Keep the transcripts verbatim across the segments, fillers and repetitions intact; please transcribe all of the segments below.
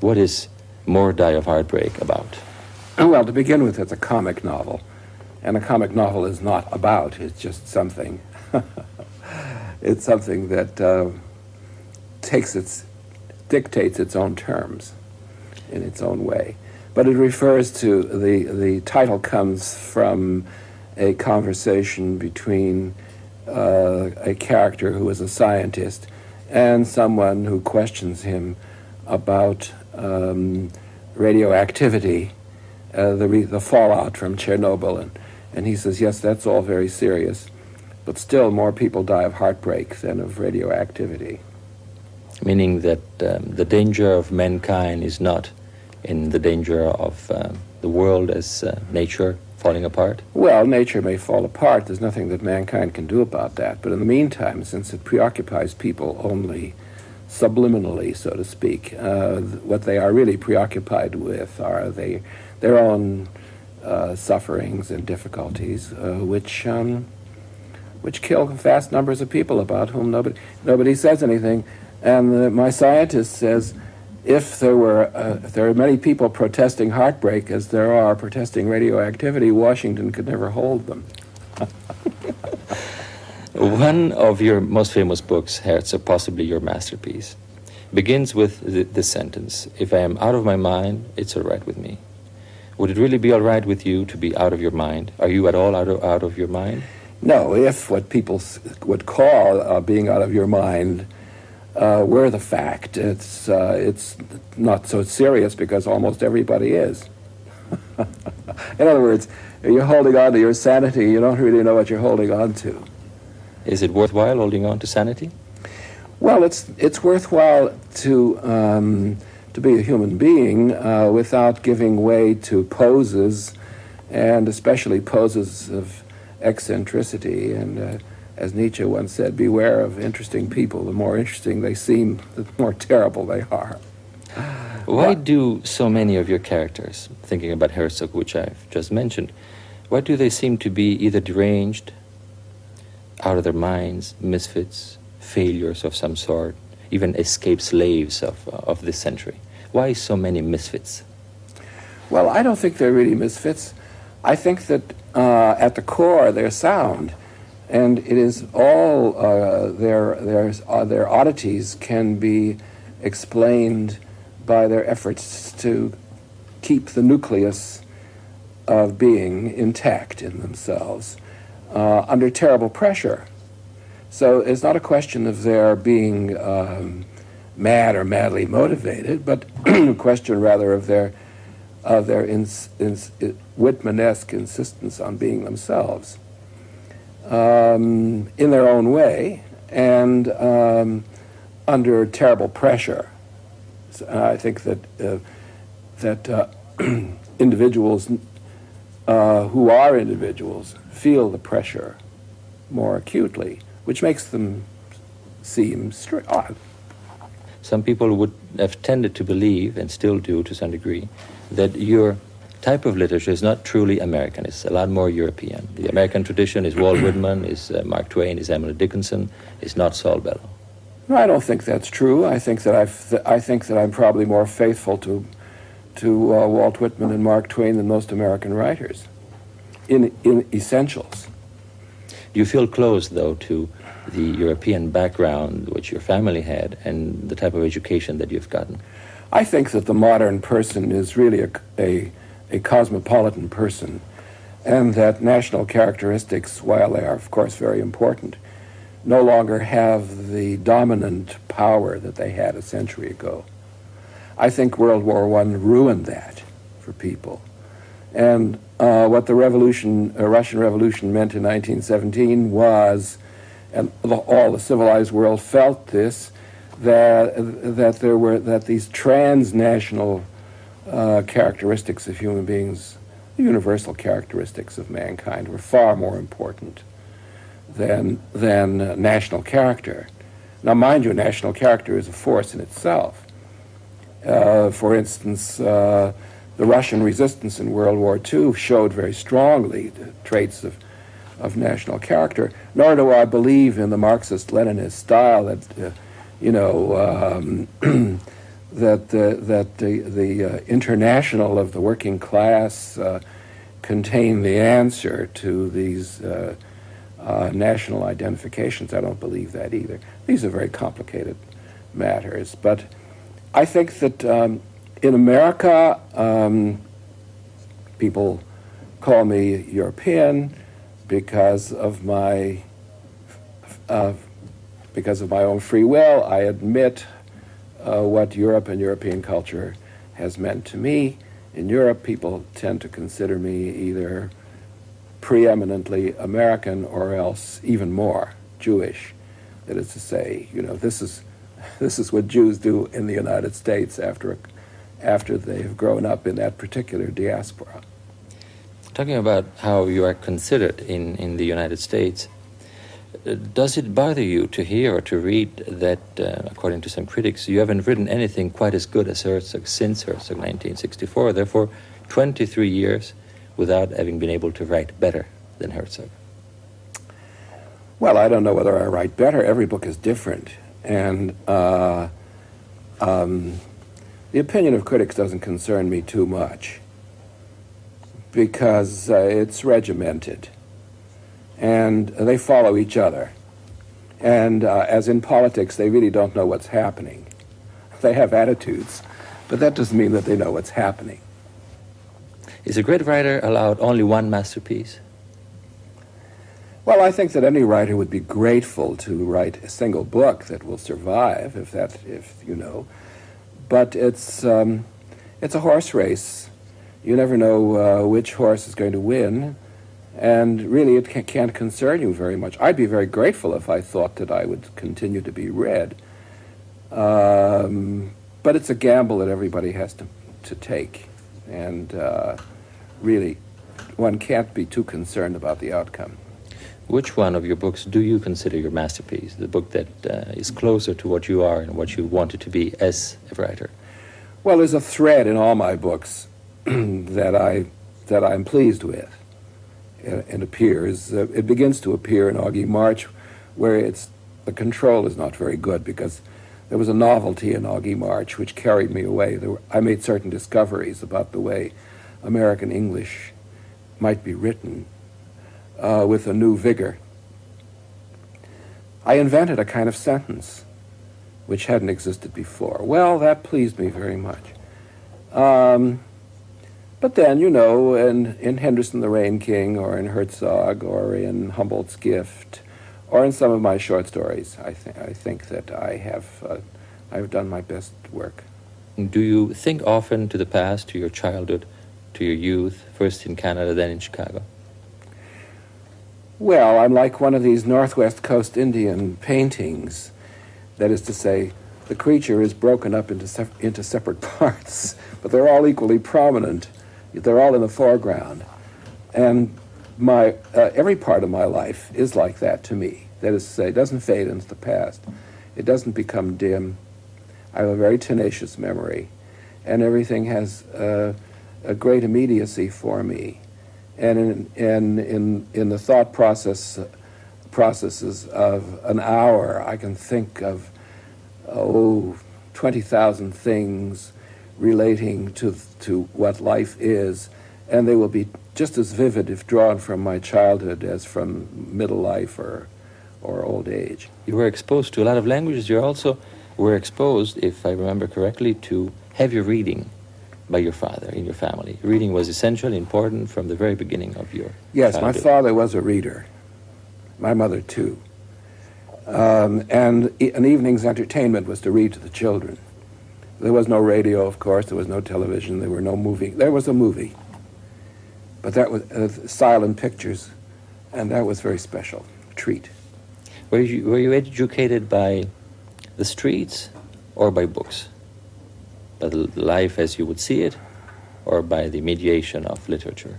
What is More Die of Heartbreak about? Well, to begin with, it's a comic novel. And a comic novel is not about, it's just something. It's something that uh, takes its, dictates its own terms in its own way. But it refers to, the, the title comes from a conversation between uh, a character who is a scientist and someone who questions him about um, radioactivity, uh, the, re the fallout from Chernobyl. And, and he says, yes, that's all very serious, but still more people die of heartbreak than of radioactivity. Meaning that um, the danger of mankind is not in the danger of uh, the world as uh, nature falling apart? Well, nature may fall apart. There's nothing that mankind can do about that. But in the meantime, since it preoccupies people only subliminally, so to speak, uh, what they are really preoccupied with are they, their own uh, sufferings and difficulties, uh, which um, which kill vast numbers of people about whom nobody nobody says anything. And uh, my scientist says, if there were uh, if there are many people protesting heartbreak as there are protesting radioactivity, Washington could never hold them. One of your most famous books, Herzog, possibly your masterpiece, begins with th this sentence: "If I am out of my mind, it's all right with me." Would it really be all right with you to be out of your mind? Are you at all out of, out of your mind? No. If what people would call uh, being out of your mind Uh, were the fact, it's uh, it's not so serious because almost everybody is. In other words, if you're holding on to your sanity, you don't really know what you're holding on to. Is it worthwhile holding on to sanity? Well, it's it's worthwhile to um, to be a human being uh, without giving way to poses, and especially poses of eccentricity and. Uh, As Nietzsche once said, beware of interesting people. The more interesting they seem, the more terrible they are. Why do so many of your characters, thinking about Herzog, which I've just mentioned, why do they seem to be either deranged, out of their minds, misfits, failures of some sort, even escaped slaves of, of this century? Why so many misfits? Well, I don't think they're really misfits. I think that uh, at the core, they're sound. And it is all uh, their, their, uh, their oddities can be explained by their efforts to keep the nucleus of being intact in themselves uh, under terrible pressure. So it's not a question of their being um, mad or madly motivated, but a question rather of their, of their ins ins Whitman-esque insistence on being themselves. Um, in their own way, and um, under terrible pressure. So I think that uh, that uh, individuals uh, who are individuals feel the pressure more acutely, which makes them seem str- odd. Some people would have tended to believe, and still do to some degree, that you're type of literature is not truly American. It's a lot more European. The American tradition is Walt Whitman, is uh, Mark Twain, is Emily Dickinson, is not Saul Bellow. No, I don't think that's true. I think that I've th I think that I'm probably more faithful to to uh, Walt Whitman and Mark Twain than most American writers in in essentials. Do you feel close though to the European background which your family had and the type of education that you've gotten? I think that the modern person is really a, a a cosmopolitan person, and that national characteristics, while they are of course very important, no longer have the dominant power that they had a century ago. I think World War One ruined that for people. And uh, what the revolution, uh, Russian Revolution meant in nineteen seventeen was, and all the civilized world felt this, that, that, there were, that these transnational Uh, characteristics of human beings, the universal characteristics of mankind, were far more important than, than uh, national character. Now, mind you, national character is a force in itself. Uh, for instance, uh, the Russian resistance in World War Two showed very strongly the traits of, of national character, nor do I believe in the Marxist-Leninist style that, uh, you know, um, that the, that the, the uh, international of the working class uh, contain the answer to these uh, uh, national identifications. I don't believe that either. These are very complicated matters. But I think that um, in America, um, people call me European because of my uh, because of my own free will. I admit uh, what Europe and European culture has meant to me. In Europe, people tend to consider me either preeminently American or else even more Jewish. That is to say, you know, this is this is what Jews do in the United States after after they've grown up in that particular diaspora. Talking about how you are considered in, in the United States, does it bother you to hear or to read that, uh, according to some critics, you haven't written anything quite as good as Herzog since Herzog nineteen sixty-four, therefore twenty-three years without having been able to write better than Herzog? Well, I don't know whether I write better. Every book is different. And uh, um, the opinion of critics doesn't concern me too much, because uh, it's regimented, and they follow each other. And uh, as in politics, they really don't know what's happening. They have attitudes, but that doesn't mean that they know what's happening. Is a great writer allowed only one masterpiece? Well, I think that any writer would be grateful to write a single book that will survive, if that, if you know. But it's um, it's a horse race. You never know uh, which horse is going to win, and really it ca can't concern you very much. I'd be very grateful if I thought that I would continue to be read. Um, but it's a gamble that everybody has to, to take, and uh, really one can't be too concerned about the outcome. Which one of your books do you consider your masterpiece, the book that uh, is closer to what you are and what you wanted to be as a writer? Well, there's a thread in all my books that I that I'm pleased with, and, and appears uh, it begins to appear in Augie March, where it's the control is not very good, because there was a novelty in Augie March which carried me away. There were, I made certain discoveries about the way American English might be written uh, with a new vigor. I invented a kind of sentence which hadn't existed before. Well, that pleased me very much. Um, But then, you know, in, in Henderson the Rain King, or in Herzog, or in Humboldt's Gift, or in some of my short stories, I, th I think that I have uh, I've done my best work. Do you think often to the past, to your childhood, to your youth, first in Canada, then in Chicago? Well, I'm like one of these Northwest Coast Indian paintings. That is to say, the creature is broken up into, se into separate parts, but they're all equally prominent. They're all in the foreground, and my uh, every part of my life is like that to me. That is to say, it doesn't fade into the past, it doesn't become dim. I have a very tenacious memory, and everything has uh, a great immediacy for me. And in and in in the thought process processes of an hour, I can think of oh twenty thousand things relating to, to what life is, and they will be just as vivid if drawn from my childhood as from middle life or, or old age. You were exposed to a lot of languages. You also were exposed, if I remember correctly, to heavy reading by your father in your family. Reading was essential, important from the very beginning of your Yes, childhood. My father was a reader. My mother, too. Um, and e an evening's entertainment was to read to the children. There was no radio, of course. There was no television. There were no movie. There was a movie, but that was uh, silent pictures, and that was very special treat. Were you were you educated by the streets, or by books, by the life as you would see it, or by the mediation of literature?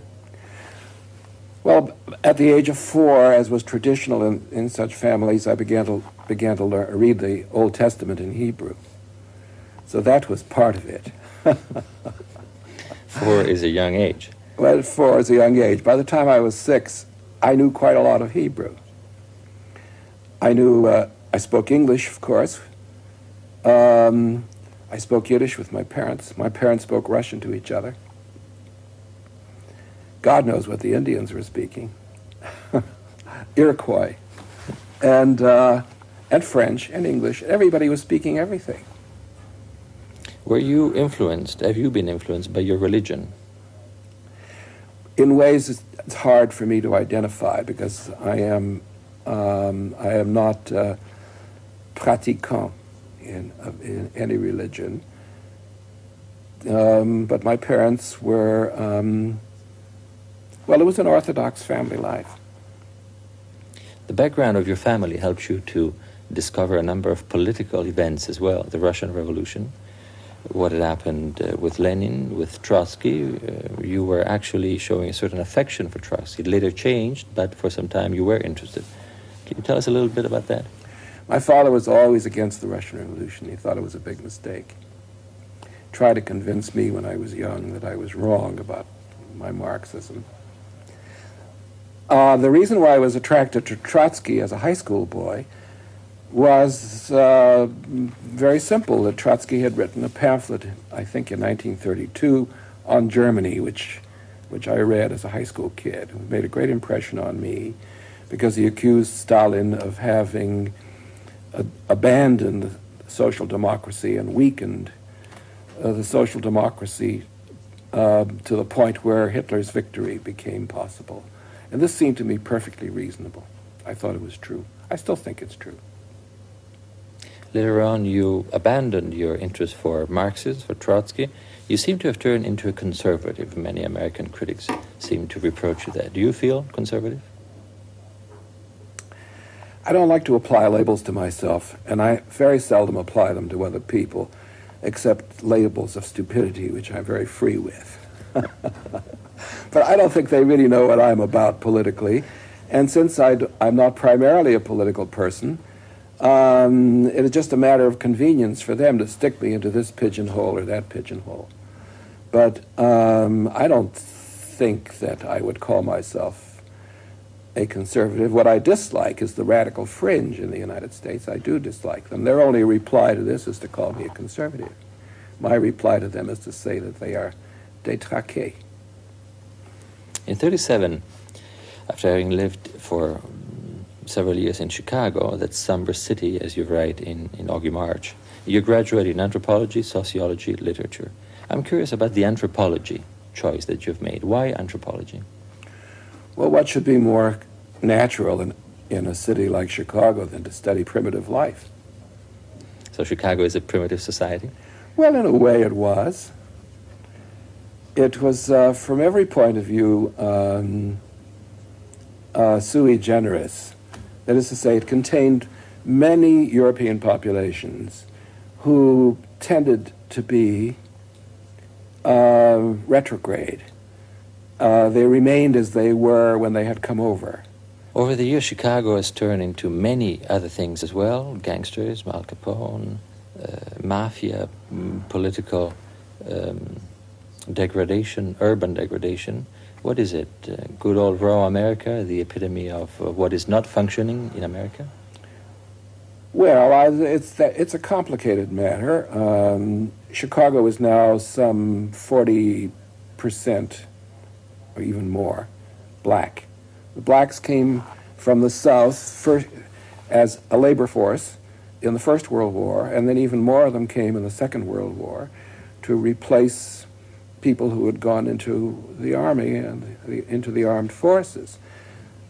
Well, at the age of four, as was traditional in, in such families, I began to began to learn, read the Old Testament in Hebrew. So that was part of it. Four is a young age. Well, four is a young age. By the time I was six, I knew quite a lot of Hebrew. I knew, uh, I spoke English, of course. Um, I spoke Yiddish with my parents. My parents spoke Russian to each other. God knows what the Indians were speaking. Iroquois. And, uh, and French and English. Everybody was speaking everything. Were you influenced, have you been influenced by your religion? In ways it's hard for me to identify because I am, um, I am not uh, pratiquant in, uh, in any religion. Um, but my parents were, um, well, it was an Orthodox family life. The background of your family helps you to discover a number of political events as well, the Russian Revolution, what had happened uh, with Lenin, with Trotsky. Uh, you were actually showing a certain affection for Trotsky. It later changed, but for some time you were interested. Can you tell us a little bit about that? My father was always against the Russian Revolution. He thought it was a big mistake. Tried to convince me when I was young that I was wrong about my Marxism. Uh, the reason why I was attracted to Trotsky as a high school boy was uh, very simple, that Trotsky had written a pamphlet, I think in nineteen thirty-two, on Germany, which, which I read as a high school kid. It made a great impression on me because he accused Stalin of having uh, abandoned social democracy and weakened uh, the social democracy uh, to the point where Hitler's victory became possible. And this seemed to me perfectly reasonable. I thought it was true. I still think it's true. Later on, you abandoned your interest for Marxism, for Trotsky. You seem to have turned into a conservative. Many American critics seem to reproach you that. Do you feel conservative? I don't like to apply labels to myself, and I very seldom apply them to other people, except labels of stupidity, which I'm very free with. But I don't think they really know what I'm about politically. And since I d I'm not primarily a political person, Um, it is just a matter of convenience for them to stick me into this pigeonhole or that pigeonhole. But um, I don't think that I would call myself a conservative. What I dislike is the radical fringe in the United States. I do dislike them. Their only reply to this is to call me a conservative. My reply to them is to say that they are détraqués. In thirty-seven, after having lived for several years in Chicago, that somber city, as you write in, in Augie March. You graduated in anthropology, sociology, literature. I'm curious about the anthropology choice that you've made. Why anthropology? Well, what should be more natural in, in a city like Chicago than to study primitive life? So Chicago is a primitive society? Well, in a way it was. It was, uh, from every point of view, um, uh, sui generis. That is to say, it contained many European populations who tended to be uh, retrograde. Uh, they remained as they were when they had come over. Over the years, Chicago has turned into many other things as well, gangsters, Al Capone, uh, mafia, mm. political um, degradation, urban degradation. What is it? Uh, good old raw America, the epitome of uh, what is not functioning in America? Well, I, it's, that, it's a complicated matter. Um, Chicago is now some forty percent or even more black. The blacks came from the South first as a labor force in the First World War, and then even more of them came in the Second World War to replace people who had gone into the army and the, into the armed forces.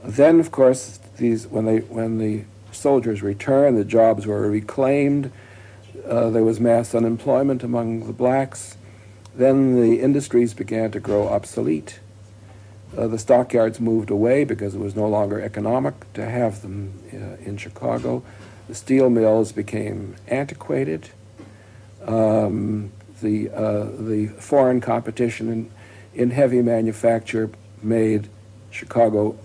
Then, of course, these when they when the soldiers returned, the jobs were reclaimed. Uh, there was mass unemployment among the blacks. Then the industries began to grow obsolete. Uh, the stockyards moved away because it was no longer economic to have them uh, in Chicago. The steel mills became antiquated. Um, The, uh, the foreign competition in, in heavy manufacture made Chicago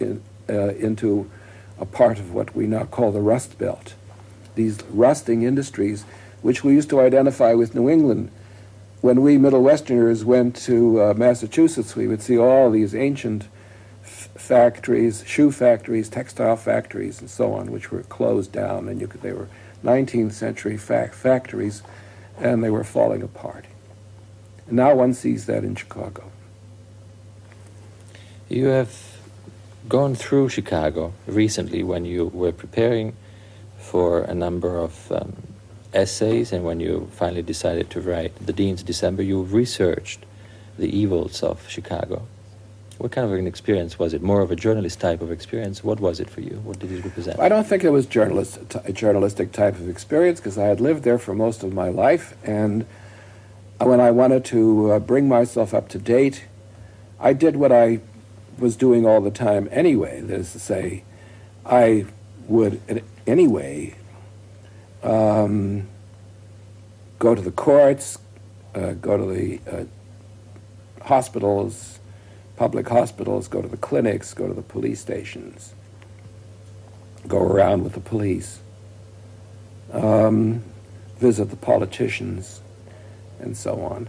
in, uh, into a part of what we now call the Rust Belt. These rusting industries, which we used to identify with New England. When we Middle Westerners went to uh, Massachusetts, we would see all these ancient f factories, shoe factories, textile factories, and so on, which were closed down, and you could, they were nineteenth century fa factories and they were falling apart. And now one sees that in Chicago. You have gone through Chicago recently when you were preparing for a number of um, essays, and when you finally decided to write The Dean's December, you researched the evils of Chicago. What kind of an experience was it? More of a journalist type of experience? What was it for you? What did it represent? I don't think it was journalist, a journalistic type of experience, because I had lived there for most of my life, and when I wanted to uh, bring myself up to date, I did what I was doing all the time anyway. That is to say, I would anyway um, go to the courts, uh, go to the uh, hospitals, public hospitals, go to the clinics, go to the police stations, go around with the police, um, visit the politicians, and so on.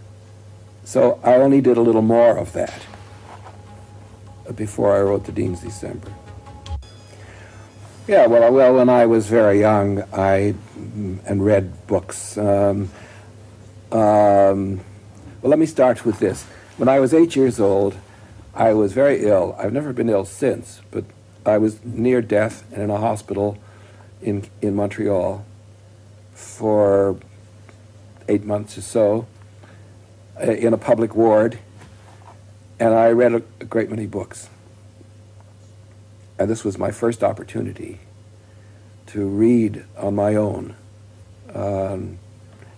So I only did a little more of that before I wrote The Dean's December. Yeah, well, well, when I was very young, I and read books. Um, um, well, let me start with this. When I was eight years old, I was very ill. I've never been ill since, but I was near death and in a hospital in in Montreal for eight months or so, in a public ward, and I read a, a great many books. And this was my first opportunity to read on my own. Um,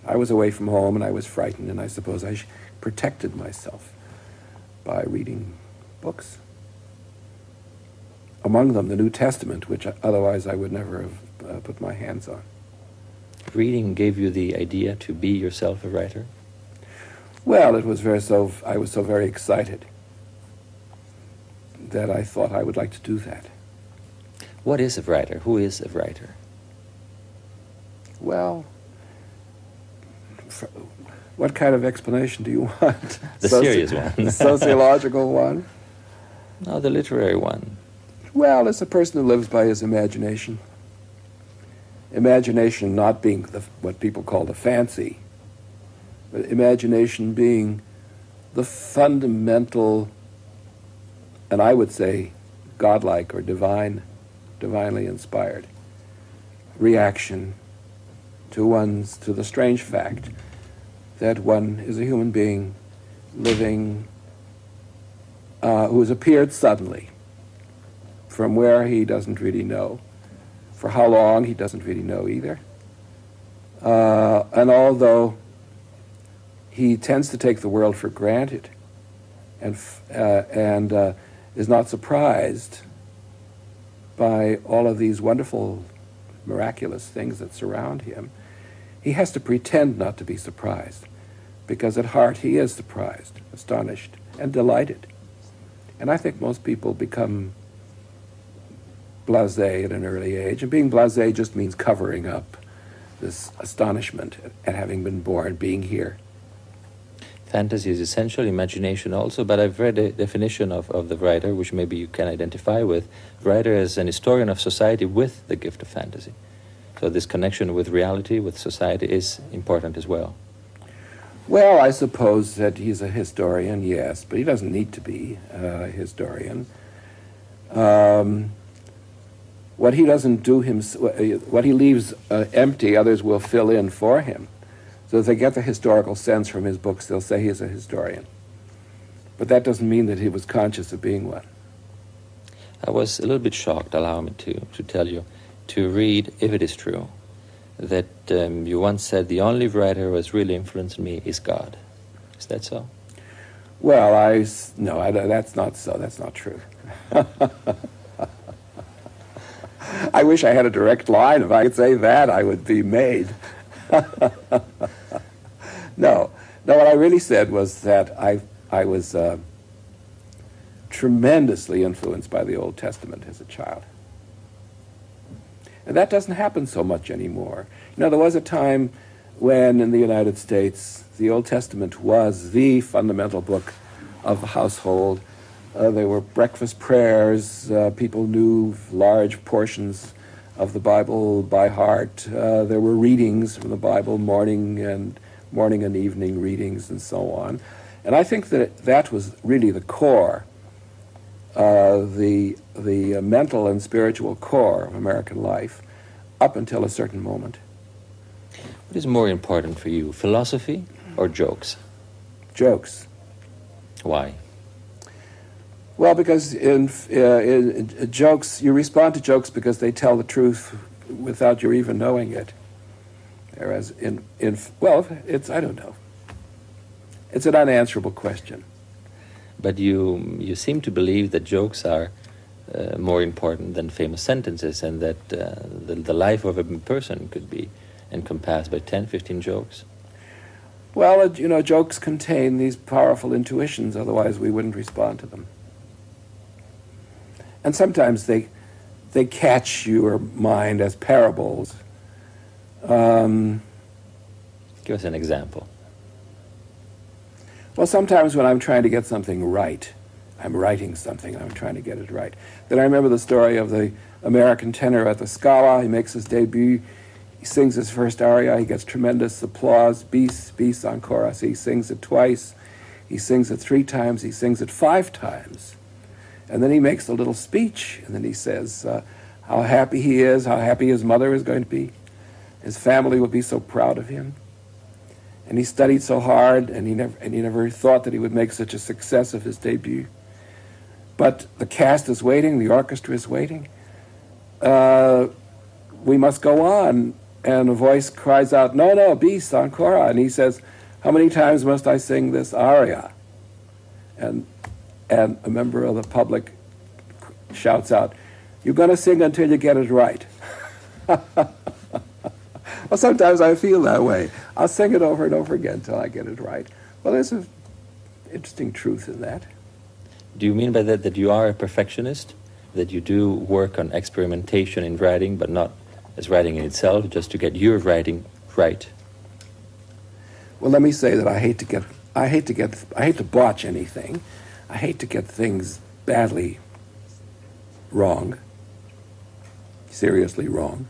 I was away from home, and I was frightened, and I suppose I sh- protected myself by reading books. Among them, the New Testament, which otherwise I would never have uh, put my hands on. Reading gave you the idea to be yourself a writer? Well, it was very so. I was so very excited that I thought I would like to do that. What is a writer? Who is a writer? Well, for, what kind of explanation do you want? The Soci- serious one. The sociological one? No, the literary one. Well, it's a person who lives by his imagination. Imagination not being the, what people call the fancy, but imagination being the fundamental, and I would say godlike or divine, divinely inspired reaction to one's, to the strange fact that one is a human being living uh, who has appeared suddenly from where he doesn't really know, for how long he doesn't really know either. Uh, and although he tends to take the world for granted and f- uh, and uh, is not surprised by all of these wonderful, miraculous things that surround him, he has to pretend not to be surprised, because at heart he is surprised, astonished, and delighted. And I think most people become blasé at an early age, and being blasé just means covering up this astonishment at having been born, being here. Fantasy is essential, imagination also, but I've read a definition of, of the writer, which maybe you can identify with. Writer is an historian of society with the gift of fantasy. So this connection with reality, with society, is important as well. Well, I suppose that he's a historian, yes, but he doesn't need to be a historian. Um, what he doesn't do himself, what he leaves uh, empty, others will fill in for him. So if they get the historical sense from his books, they'll say he's a historian. But that doesn't mean that he was conscious of being one. I was a little bit shocked, allow me to, to tell you, to read, if it is true, that um, you once said the only writer who has really influenced me is God. Is that so? Well, I no, I, that's not so. That's not true. I wish I had a direct line. If I could say that, I would be made. no, no. What I really said was that I I was uh, tremendously influenced by the Old Testament as a child. And that doesn't happen so much anymore. You know, there was a time when in the United States, the Old Testament was the fundamental book of the household. Uh, there were breakfast prayers. Uh, people knew large portions of the Bible by heart. Uh, there were readings from the Bible, morning and morning and evening readings and so on. And I think that that was really the core, uh, the, the mental and spiritual core of American life up until a certain moment. What is more important for you, philosophy or jokes? Jokes. Why? Well, because in, uh, in uh, jokes, you respond to jokes because they tell the truth without your even knowing it. Whereas in, in well, it's, I don't know. It's an unanswerable question. But you, you seem to believe that jokes are uh, more important than famous sentences, and that uh, the, the life of a person could be encompassed by ten, fifteen jokes. Well, you know, jokes contain these powerful intuitions, otherwise we wouldn't respond to them. And sometimes they they catch your mind as parables. Um, Give us an example. Well, sometimes when I'm trying to get something right, I'm writing something and I'm trying to get it right. Then I remember the story of the American tenor at the Scala. He makes his debut, he sings his first aria, he gets tremendous applause, bis, bis, ancora. So he sings it twice, he sings it three times, he sings it five times. And then he makes a little speech, and then he says uh, how happy he is, how happy his mother is going to be. His family will be so proud of him. And he studied so hard, and he never and he never thought that he would make such a success of his debut. But the cast is waiting, the orchestra is waiting. Uh, we must go on. And a voice cries out, "No, no, bis, ancora." And he says, "How many times must I sing this aria?" And And a member of the public shouts out, "You're going to sing until you get it right." Well, sometimes I feel that way. I'll sing it over and over again until I get it right. Well, there's an interesting truth in that. Do you mean by that that you are a perfectionist? That you do work on experimentation in writing, but not as writing in itself, just to get your writing right? Well, let me say that I hate to get, I hate to get, I hate to botch anything. I hate to get things badly wrong, seriously wrong.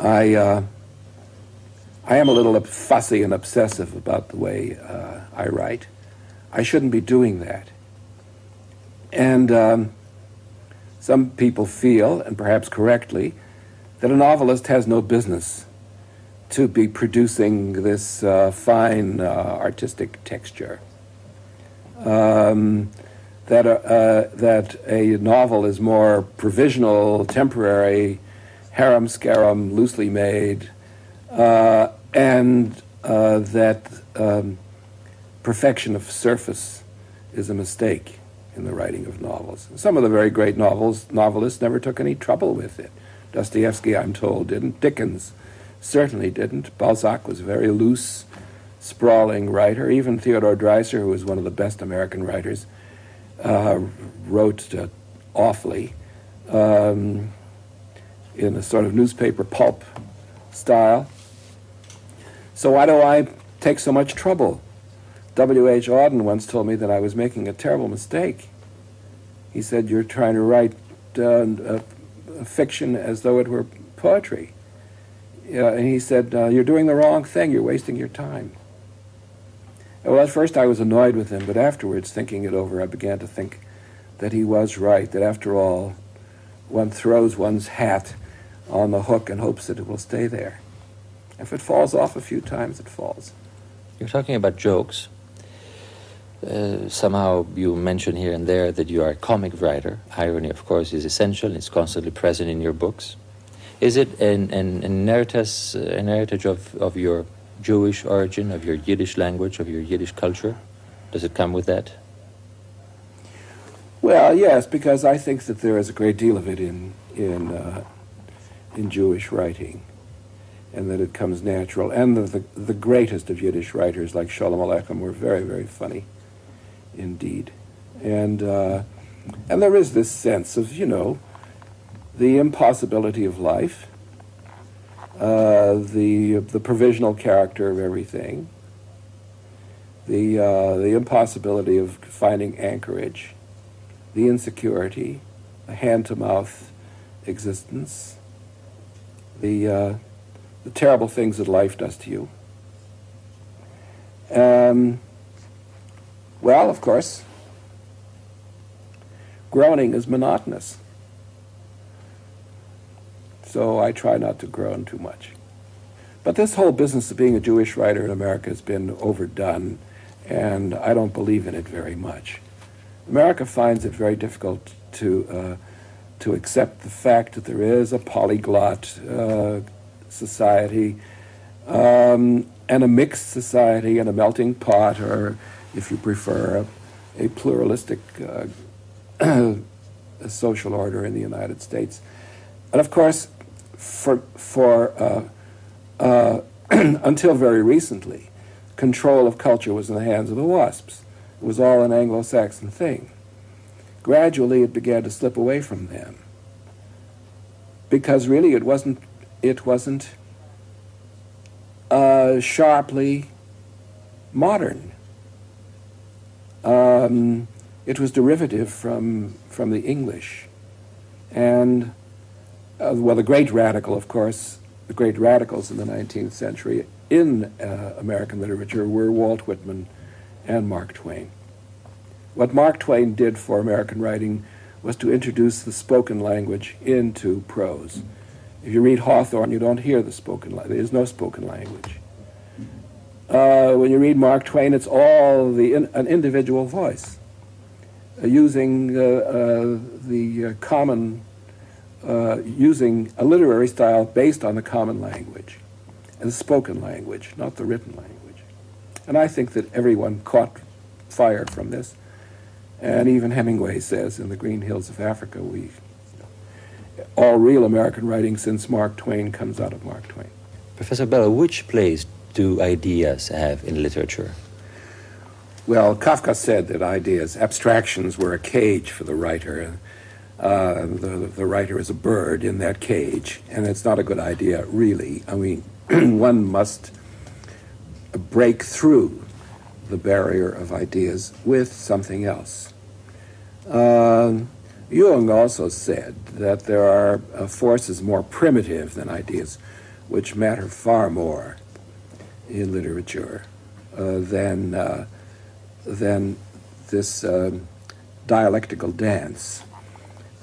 I uh, I am a little fussy and obsessive about the way uh, I write. I shouldn't be doing that. And um, some people feel, and perhaps correctly, that a novelist has no business to be producing this uh, fine uh, artistic texture. Um, that, uh, uh, that a novel is more provisional, temporary, harum-scarum, loosely made, uh, and uh, that um, perfection of surface is a mistake in the writing of novels. Some of the very great novels, novelists never took any trouble with it. Dostoevsky, I'm told, didn't. Dickens certainly didn't. Balzac was very loose, sprawling writer. Even Theodore Dreiser, who was one of the best American writers, uh, wrote uh, awfully um, in a sort of newspaper pulp style. So why do I take so much trouble? W. H. Auden once told me that I was making a terrible mistake. He said, "You're trying to write uh, uh, fiction as though it were poetry." Uh, and he said, uh, "You're doing the wrong thing. You're wasting your time." Well, at first I was annoyed with him, but afterwards, thinking it over, I began to think that he was right, that after all, one throws one's hat on the hook and hopes that it will stay there. If it falls off a few times, it falls. You're talking about jokes. Uh, somehow you mention here and there that you are a comic writer. Irony, of course, is essential. It's constantly present in your books. Is it an, an, an heritage, an heritage of, of your Jewish origin, of your Yiddish language, of your Yiddish culture? Does it come with that? Well, yes, because I think that there is a great deal of it in in uh, in Jewish writing, and that it comes natural. And the, the the greatest of Yiddish writers, like Sholem Aleichem, were very, very funny indeed. And uh, and there is this sense of, you know, the impossibility of life, uh, the the provisional character of everything, the uh, the impossibility of finding anchorage, the insecurity, the hand-to-mouth existence, the uh, the terrible things that life does to you, Um, well, of course, groaning is monotonous. So I try not to groan too much. But this whole business of being a Jewish writer in America has been overdone, and I don't believe in it very much. America finds it very difficult to uh, to accept the fact that there is a polyglot uh, society, um, and a mixed society, and a melting pot, or, if you prefer, a, a pluralistic uh, a social order in the United States. And of course, for for uh, uh, until very recently, control of culture was in the hands of the WASPs. It was all an Anglo-Saxon thing. Gradually, it began to slip away from them, because really, it wasn't it wasn't uh, sharply modern. Um, it was derivative from from the English, and uh, well, the great radical, of course, the great radicals in the nineteenth century in uh, American literature were Walt Whitman and Mark Twain. What Mark Twain did for American writing was to introduce the spoken language into prose. If you read Hawthorne, you don't hear the spoken language. There is no spoken language. Uh, when you read Mark Twain, it's all the in, an individual voice, uh, using uh, uh, the uh, common, uh, using a literary style based on the common language, and the spoken language, not the written language. And I think that everyone caught fire from this. And even Hemingway says, in the Green Hills of Africa, we, all real American writing since Mark Twain comes out of Mark Twain. Professor Bellow, which place do ideas have in literature? Well, Kafka said that ideas, abstractions, were a cage for the writer. Uh, the, the writer is a bird in that cage, and it's not a good idea, really. I mean, one must break through the barrier of ideas with something else. Uh, Jung also said that there are uh, forces more primitive than ideas, which matter far more in literature uh, than, uh, than this uh, dialectical dance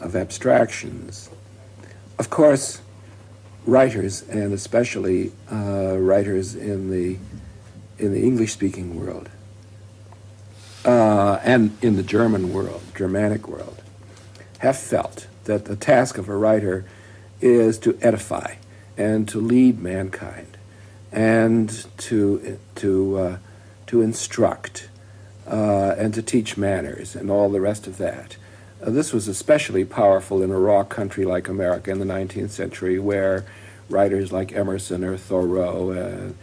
of abstractions. Of course, writers, and especially uh, writers in the in the English-speaking world, uh, and in the German world, Germanic world, have felt that the task of a writer is to edify and to lead mankind and to, to, uh, to instruct uh, and to teach manners and all the rest of that. Uh, this was especially powerful in a raw country like America in the nineteenth century, where writers like Emerson or Thoreau uh,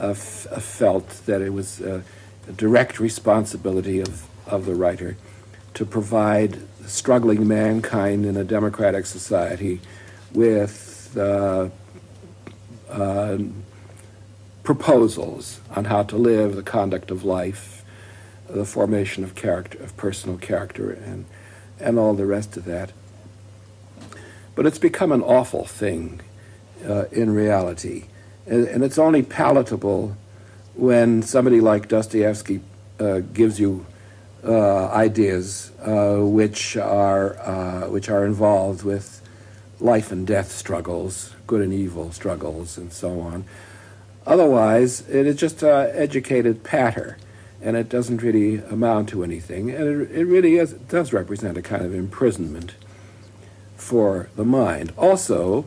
Uh, f uh, felt that it was uh, a direct responsibility of, of the writer to provide struggling mankind in a democratic society with uh, uh, proposals on how to live, the conduct of life, the formation of character, of personal character, and, and all the rest of that. But it's become an awful thing uh, in reality. And it's only palatable when somebody like Dostoevsky uh, gives you uh, ideas uh, which are uh, which are involved with life and death struggles, good and evil struggles, and so on. Otherwise, it is just uh, educated patter, and it doesn't really amount to anything. And it, it really is, it does represent a kind of imprisonment for the mind. Also,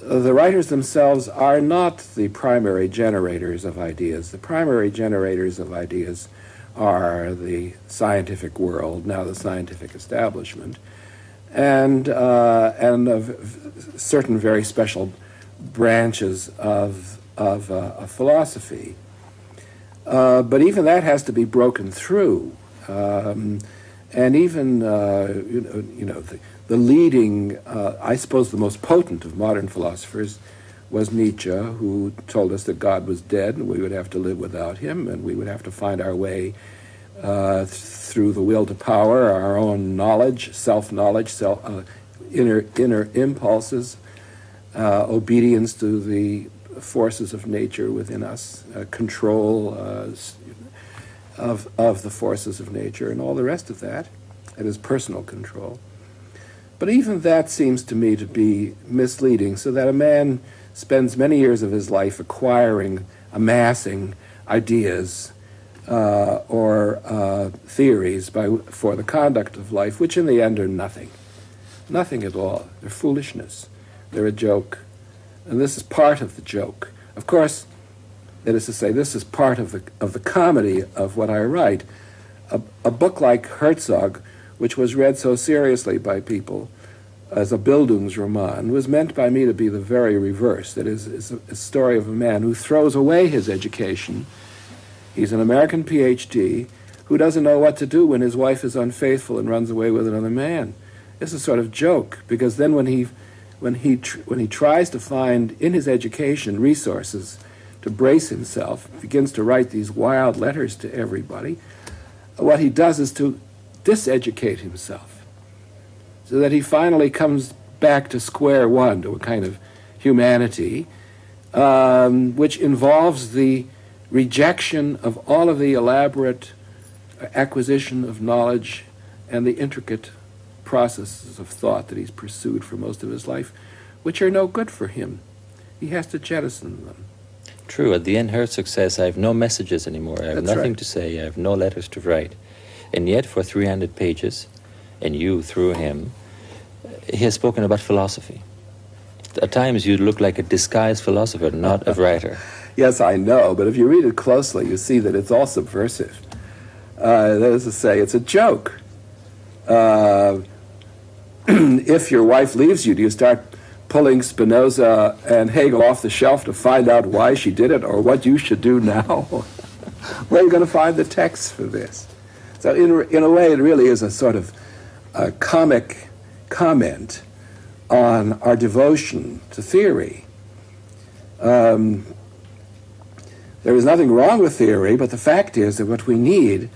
the writers themselves are not the primary generators of ideas. The primary generators of ideas are the scientific world, now the scientific establishment, and uh, and of certain very special branches of of, uh, of philosophy. Uh, but even that has to be broken through, um, and even uh, you know you know. The, The leading, uh, I suppose the most potent of modern philosophers was Nietzsche, who told us that God was dead and we would have to live without him, and we would have to find our way uh, th through the will to power, our own knowledge, self-knowledge, self, uh, inner, inner impulses, uh, obedience to the forces of nature within us, uh, control, uh, of, of the forces of nature and all the rest of that, and his personal control. But even that seems to me to be misleading, so that a man spends many years of his life acquiring, amassing ideas uh, or uh, theories by, for the conduct of life, which in the end are nothing. Nothing at all. They're foolishness. They're a joke. And this is part of the joke. Of course, that is to say, this is part of the, of the comedy of what I write. A, a book like Herzog, which was read so seriously by people as a Bildungsroman, was meant by me to be the very reverse. That is, it's a story of a man who throws away his education. He's an American P H D who doesn't know what to do when his wife is unfaithful and runs away with another man. It's a sort of joke, because then when he, when he, tr when he tries to find in his education resources to brace himself, begins to write these wild letters to everybody, what he does is to diseducate himself, so that he finally comes back to square one, to a kind of humanity, um, which involves the rejection of all of the elaborate acquisition of knowledge and the intricate processes of thought that he's pursued for most of his life, which are no good for him. He has to jettison them. True. At the end, Herzog says, I have no messages anymore. I have That's nothing right. to say. I have no letters to write. And yet, for three hundred pages, and you through him, he has spoken about philosophy. At times, you look like a disguised philosopher, not a writer. Yes, I know, but if you read it closely, you see that it's all subversive. Uh, that is to say, it's a joke. Uh, if your wife leaves you, do you start pulling Spinoza and Hegel off the shelf to find out why she did it or what you should do now? Where are you going to find the text for this? So in, in a way, it really is a sort of a comic comment on our devotion to theory. Um, there is nothing wrong with theory, but the fact is that what we need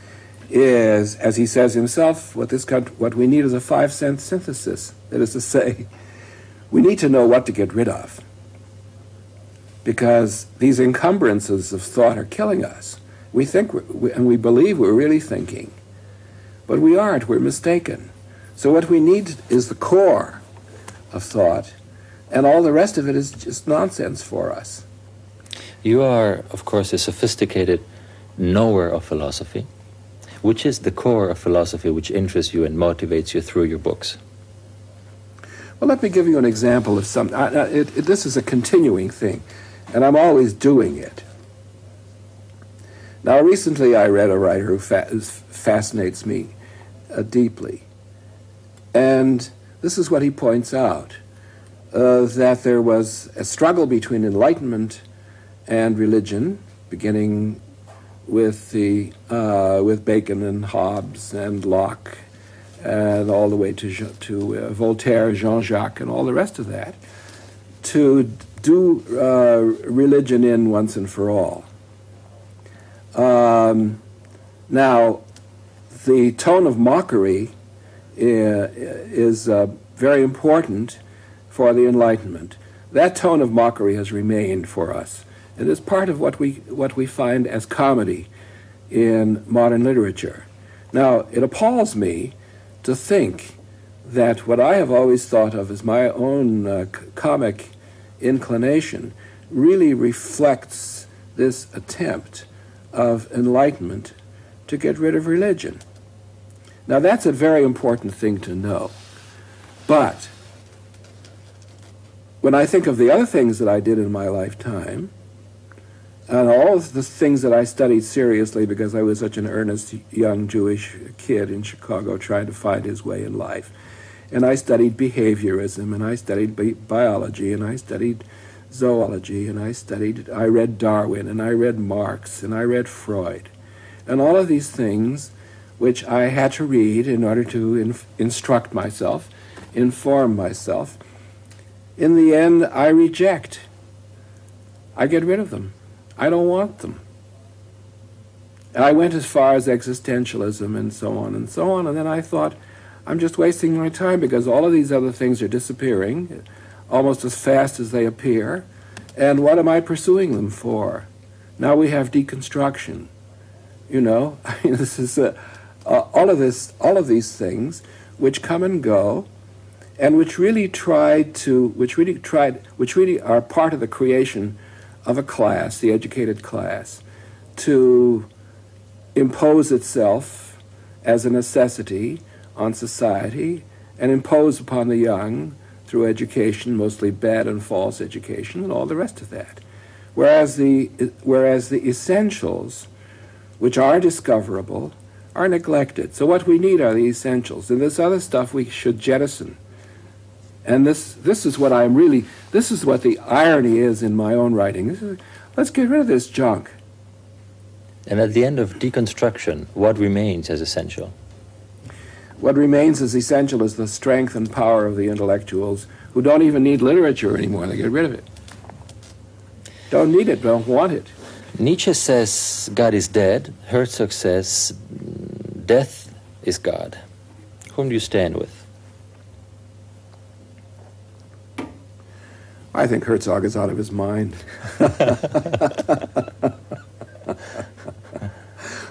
is, as he says himself, what, this country, what we need is a five-cent synthesis. That is to say, we need to know what to get rid of, because these encumbrances of thought are killing us. We think, we, and we believe we're really thinking, but we aren't, we're mistaken. So what we need is the core of thought, and all the rest of it is just nonsense for us. You are, of course, a sophisticated knower of philosophy, which is the core of philosophy which interests you and motivates you through your books. Well, let me give you an example of something. This is a continuing thing, and I'm always doing it. Now, recently I read a writer who fa fascinates me uh, deeply. And this is what he points out, uh, that there was a struggle between Enlightenment and religion, beginning with, the, uh, with Bacon and Hobbes and Locke, and all the way to, to uh, Voltaire, Jean-Jacques, and all the rest of that, to do uh, religion in once and for all. Um, now, the tone of mockery uh, is uh, very important for the Enlightenment. That tone of mockery has remained for us. It is part of what we, what we find as comedy in modern literature. Now, it appalls me to think that what I have always thought of as my own uh, comic inclination really reflects this attempt of Enlightenment to get rid of religion. Now, that's a very important thing to know. But when I think of the other things that I did in my lifetime, and all of the things that I studied seriously because I was such an earnest young Jewish kid in Chicago trying to find his way in life, and I studied behaviorism, and I studied bi biology, and I studied zoology, and I studied, I read Darwin, and I read Marx, and I read Freud, and all of these things which I had to read in order to in, instruct myself, inform myself. In the end, I reject. I get rid of them. I don't want them. And I went as far as existentialism and so on and so on, and then I thought, I'm just wasting my time because all of these other things are disappearing almost as fast as they appear, and what am I pursuing them for? Now we have deconstruction You know, I mean, this is a, uh, all of this, all of these things, which come and go, and which really try to, which really tried, which really are part of the creation of a class, the educated class, to impose itself as a necessity on society and impose upon the young through education, mostly bad and false education, and all the rest of that. Whereas the whereas the essentials, which are discoverable, are neglected. So what we need are the essentials, and this other stuff we should jettison. And this this is what I'm really, this is what the irony is in my own writing. This is, let's get rid of this junk. And at the end of deconstruction, what remains as essential? What remains as essential is the strength and power of the intellectuals who don't even need literature anymore. They get rid of it. Don't need it, don't want it. Nietzsche says God is dead. Herzog says death is God. Whom do you stand with? I think Herzog is out of his mind.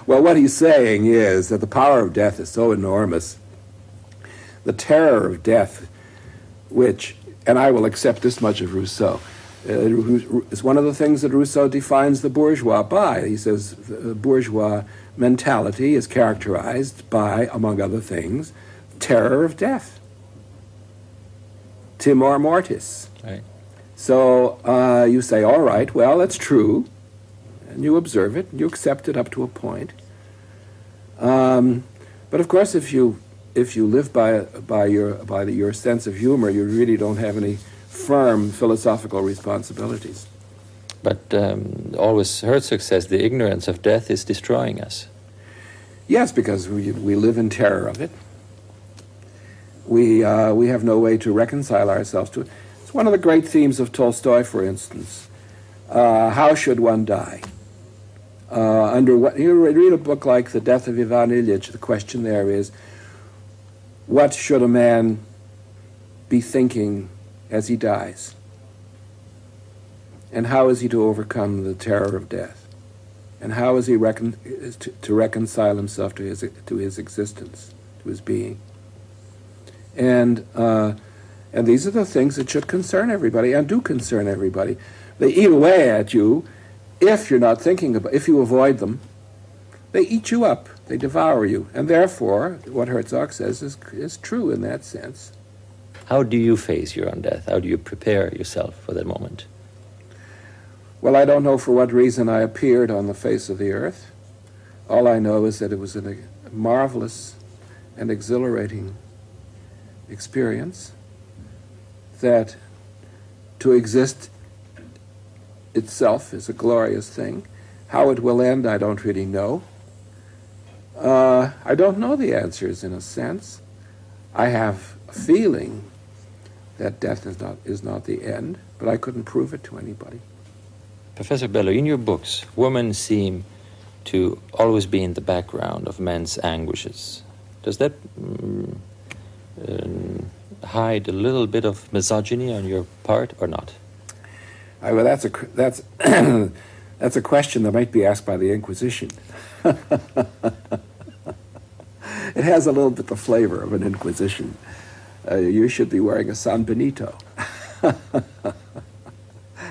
Well, what he's saying is that the power of death is so enormous. The terror of death, which, and I will accept this much of Rousseau, Uh, it's one of the things that Rousseau defines the bourgeois by. He says the bourgeois mentality is characterized by, among other things, terror of death. Timor mortis. Right. So uh, you say, all right, well, that's true. And you observe it, and you accept it up to a point. Um, but of course, if you if you live by by your by the, your sense of humor, you really don't have any firm philosophical responsibilities. But um, always Herzog says the ignorance of death is destroying us. Yes, because we, we live in terror of it. We, uh, we have no way to reconcile ourselves to it. It's one of the great themes of Tolstoy, for instance. Uh, how should one die? Uh, under what, you read a book like The Death of Ivan Ilyich, the question there is, what should a man be thinking as he dies? And how is he to overcome the terror of death? And how is he recon to, to reconcile himself to his to his existence, to his being? And uh, and these are the things that should concern everybody and do concern everybody. They eat away at you if you're not thinking about, if you avoid them. They eat you up. They devour you. And therefore, what Herzog says is is true in that sense. How do you face your own death? How do you prepare yourself for that moment? Well, I don't know for what reason I appeared on the face of the earth. All I know is that it was a marvelous and exhilarating experience, that to exist itself is a glorious thing. How it will end, I don't really know. Uh, I don't know the answers, in a sense. I have a feeling that death is not, is not the end, but I couldn't prove it to anybody. Professor Bellow, in your books, women seem to always be in the background of men's anguishes. Does that um, uh, hide a little bit of misogyny on your part or not? I, well, that's a, that's, that's a question that might be asked by the Inquisition. It has a little bit the flavor of an Inquisition. Uh, you should be wearing a San Benito.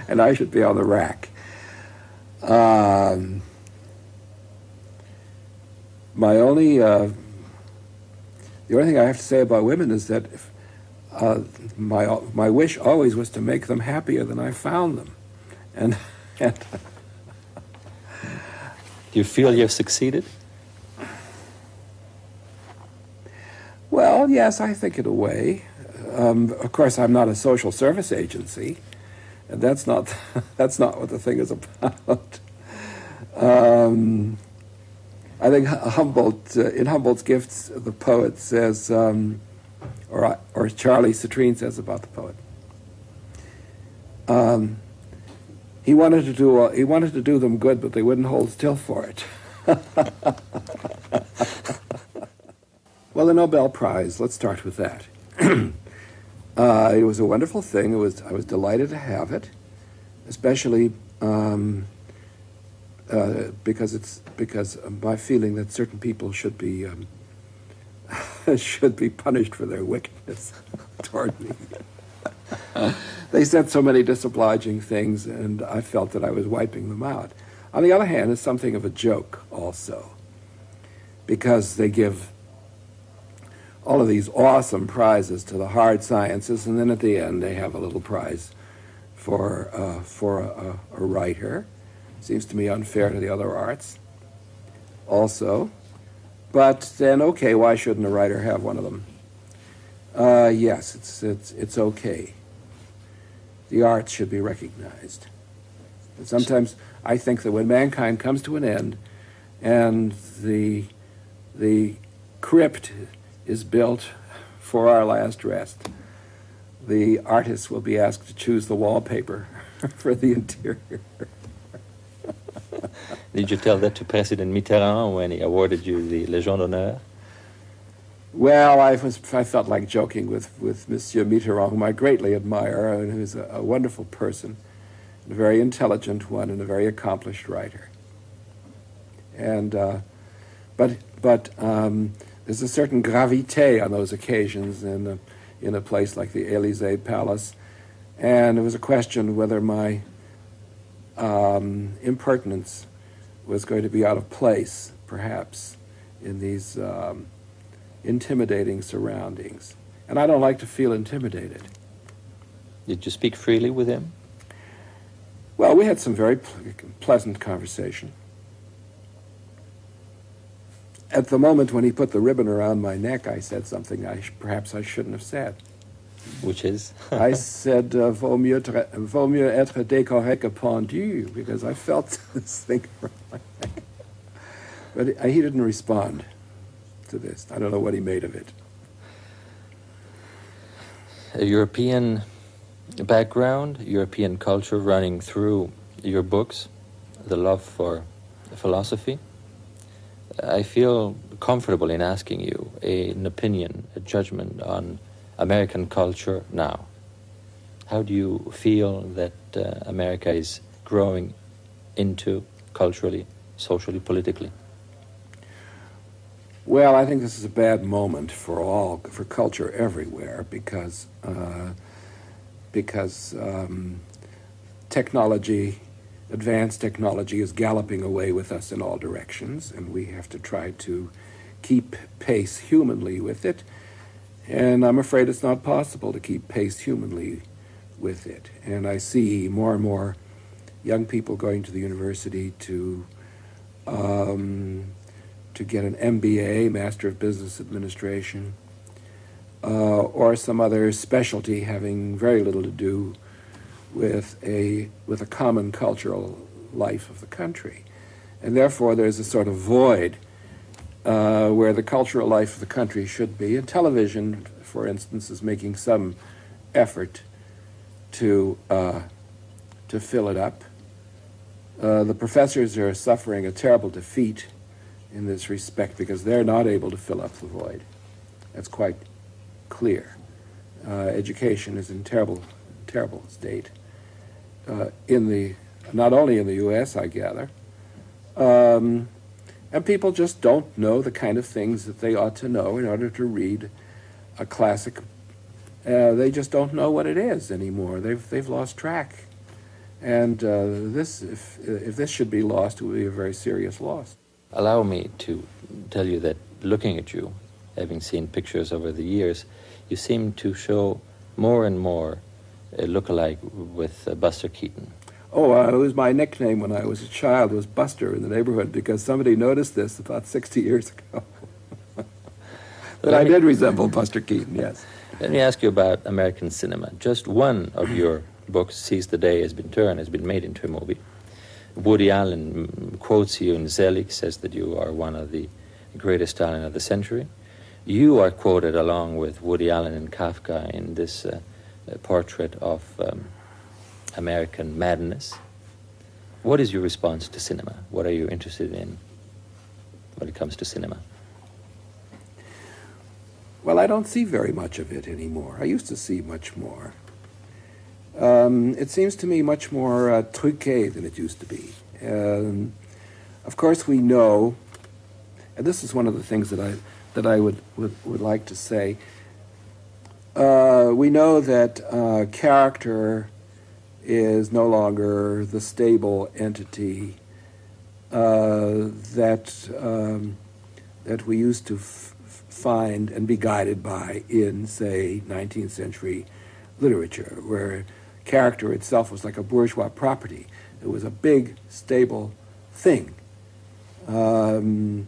And I should be on the rack. Um, my only... Uh, the only thing I have to say about women is that if, uh, my, my wish always was to make them happier than I found them. And... and do you feel you've succeeded? Well, yes, I think in a way. Um, of course, I'm not a social service agency, and that's not that's not what the thing is about. Um, I think Humboldt, uh, in Humboldt's Gifts, the poet says, um, or or Charlie Citrine says about the poet, um, he wanted to do all, he wanted to do them good, but they wouldn't hold still for it. Well, the Nobel Prize, let's start with that. uh, it was a wonderful thing. It was, I was delighted to have it, especially um, uh, because it's because my feeling that certain people should be um, should be punished for their wickedness toward me. They said so many disobliging things, and I felt that I was wiping them out. On the other hand, it's something of a joke also, because they give all of these awesome prizes to the hard sciences, and then at the end they have a little prize for, uh, for a, a writer. Seems to me unfair to the other arts also. But then, okay, why shouldn't a writer have one of them? Uh, yes, it's, it's, it's okay. The arts should be recognized. And sometimes I think that when mankind comes to an end and the, the crypt is built for our last rest, the artists will be asked to choose the wallpaper for the interior. Did you tell that to President Mitterrand when he awarded you the Légion d'honneur? Well, I, was, I felt like joking with, with Monsieur Mitterrand, whom I greatly admire, and who's a, a wonderful person, a very intelligent one, and a very accomplished writer. And, uh, but but um, there's a certain gravité on those occasions in a, in a place like the Élysée Palace, and it was a question whether my um, impertinence was going to be out of place, perhaps, in these... Um, intimidating surroundings. And I don't like to feel intimidated. Did you speak freely with him? Well, we had some very ple pleasant conversation. At the moment when he put the ribbon around my neck, I said something I sh perhaps I shouldn't have said. Which is? I said, uh, vaut mieux, vaut mieux être décoré que pendu, because I felt this thing around my neck. But it, uh, he didn't respond to this. I don't know what he made of it. A European background, European culture running through your books, the love for philosophy. I feel comfortable in asking you a, an opinion, a judgment on American culture now. How do you feel that uh, America is growing into culturally, socially, politically? Well, I think this is a bad moment for all, for culture everywhere, because uh, because um, technology, advanced technology, is galloping away with us in all directions, and we have to try to keep pace humanly with it. And I'm afraid it's not possible to keep pace humanly with it. And I see more and more young people going to the university to... Um, to get an M B A, Master of Business Administration, uh, or some other specialty having very little to do with a, with a common cultural life of the country. And therefore there's a sort of void uh, where the cultural life of the country should be. And television, for instance, is making some effort to, uh, to fill it up. Uh, the professors are suffering a terrible defeat in this respect, because they're not able to fill up the void. That's quite clear. Uh, education is in terrible, terrible state. Uh, in the not only in the U S, I gather, um, and people just don't know the kind of things that they ought to know in order to read a classic. Uh, they just don't know what it is anymore. They've they've lost track, and uh, this if if this should be lost, it would be a very serious loss. Allow me to tell you that looking at you, having seen pictures over the years, you seem to show more and more a look-alike with uh, Buster Keaton. Oh, uh, it was my nickname when I was a child, was Buster in the neighborhood, because somebody noticed this about sixty years ago. But I me, did resemble Buster Keaton, yes. Let me ask you about American cinema. Just one of your books, Seize the Day, has been turned, has been made into a movie. Woody Allen quotes you in Zelig, says that you are one of the greatest talent of the century. You are quoted along with Woody Allen and Kafka in this uh, portrait of um, American madness. What is your response to cinema? What are you interested in when it comes to cinema? Well, I don't see very much of it anymore. I used to see much more. Um, it seems to me much more uh, truqué than it used to be. Um, Of course we know, and this is one of the things that I, that I would, would, would like to say, uh, we know that uh, character is no longer the stable entity uh, that, um, that we used to f find and be guided by in, say, nineteenth century literature, where character itself was like a bourgeois property. It was a big, stable thing. Um,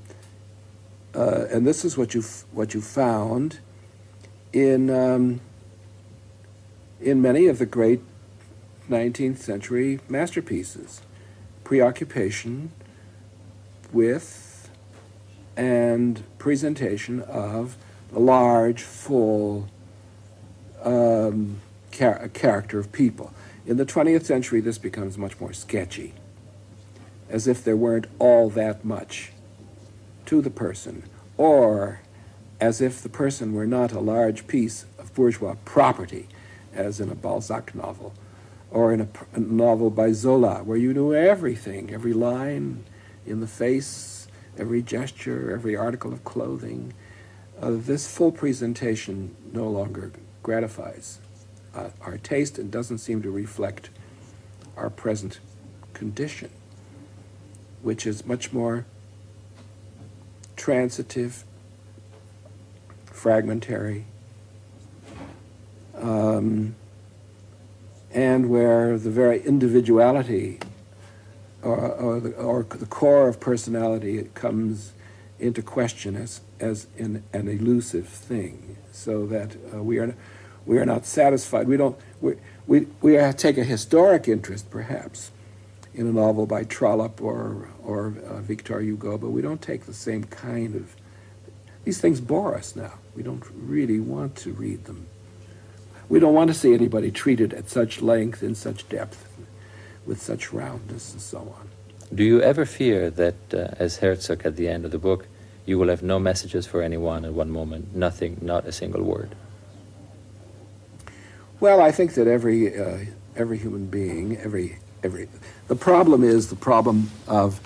uh, and this is what you what you found in um, in many of the great nineteenth century masterpieces: preoccupation with and presentation of a large, full um, char character of people. In the twentieth century, this becomes much more sketchy, as if there weren't all that much to the person, or as if the person were not a large piece of bourgeois property, as in a Balzac novel, or in a, a novel by Zola, where you knew everything, every line in the face, every gesture, every article of clothing. Uh, this full presentation no longer gratifies uh, our taste and doesn't seem to reflect our present condition, which is much more transitive, fragmentary, um, and where the very individuality or, or, the, or the core of personality it comes into question as, as in an elusive thing, so that uh, we, are, we are not satisfied. We, don't, we, we, we are, take a historic interest, perhaps, in a novel by Trollope or, or uh, Victor Hugo, but we don't take the same kind of... These things bore us now. We don't really want to read them. We don't want to see anybody treated at such length, in such depth, with such roundness and so on. Do you ever fear that, uh, as Herzog at the end of the book, you will have no messages for anyone at one moment, nothing, not a single word? Well, I think that every, uh, every human being, every... Every, the problem is the problem of,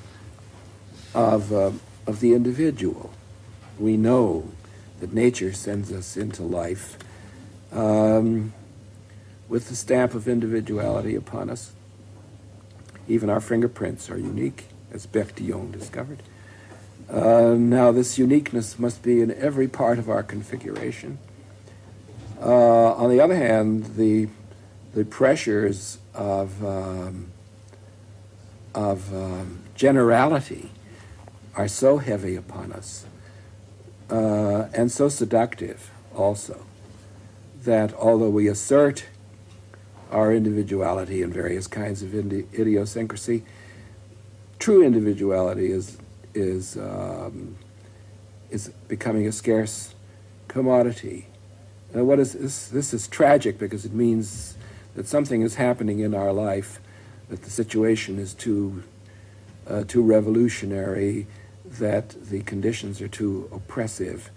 of, uh, of the individual. We know that nature sends us into life um, with the stamp of individuality upon us. Even our fingerprints are unique, as Bertillon discovered. Uh, now, this uniqueness must be in every part of our configuration. Uh, on the other hand, the, the pressures of, um, of um, generality are so heavy upon us uh, and so seductive also that although we assert our individuality in various kinds of indi idiosyncrasy, true individuality is, is, um, is becoming a scarce commodity. Now, what is this? This is tragic because it means that something is happening in our life, that the situation is too, uh, too revolutionary, that the conditions are too oppressive,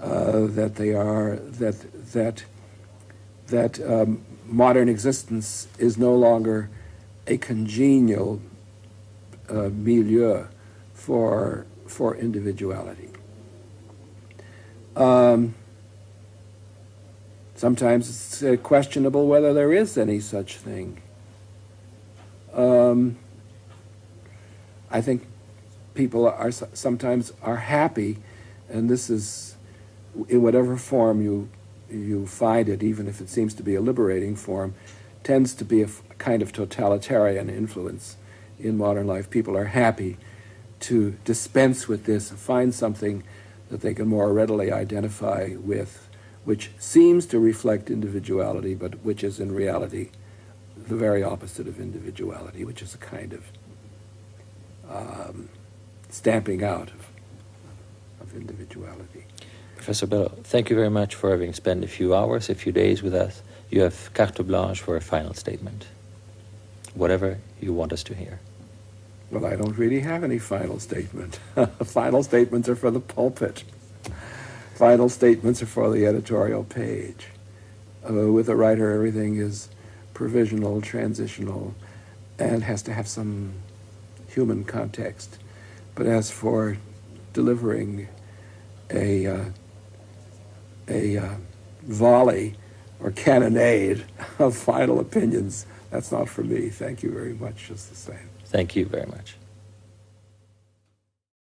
uh, that they are that that that um, modern existence is no longer a congenial uh, milieu for for individuality. Um, Sometimes it's uh, questionable whether there is any such thing. Um, I think people are sometimes are happy, and this is in whatever form you you find it, even if it seems to be a liberating form, tends to be a kind of totalitarian influence in modern life. People are happy to dispense with this, find something that they can more readily identify with, which seems to reflect individuality, but which is in reality the very opposite of individuality, which is a kind of um, stamping out of, of individuality. Professor Bellow, thank you very much for having spent a few hours, a few days with us. You have carte blanche for a final statement, whatever you want us to hear. Well, I don't really have any final statement. Final statements are for the pulpit. Final statements are for the editorial page. Uh, with a writer, everything is provisional, transitional, and has to have some human context. But as for delivering a, uh, a uh, volley or cannonade of final opinions, that's not for me. Thank you very much, just the same. Thank you very much.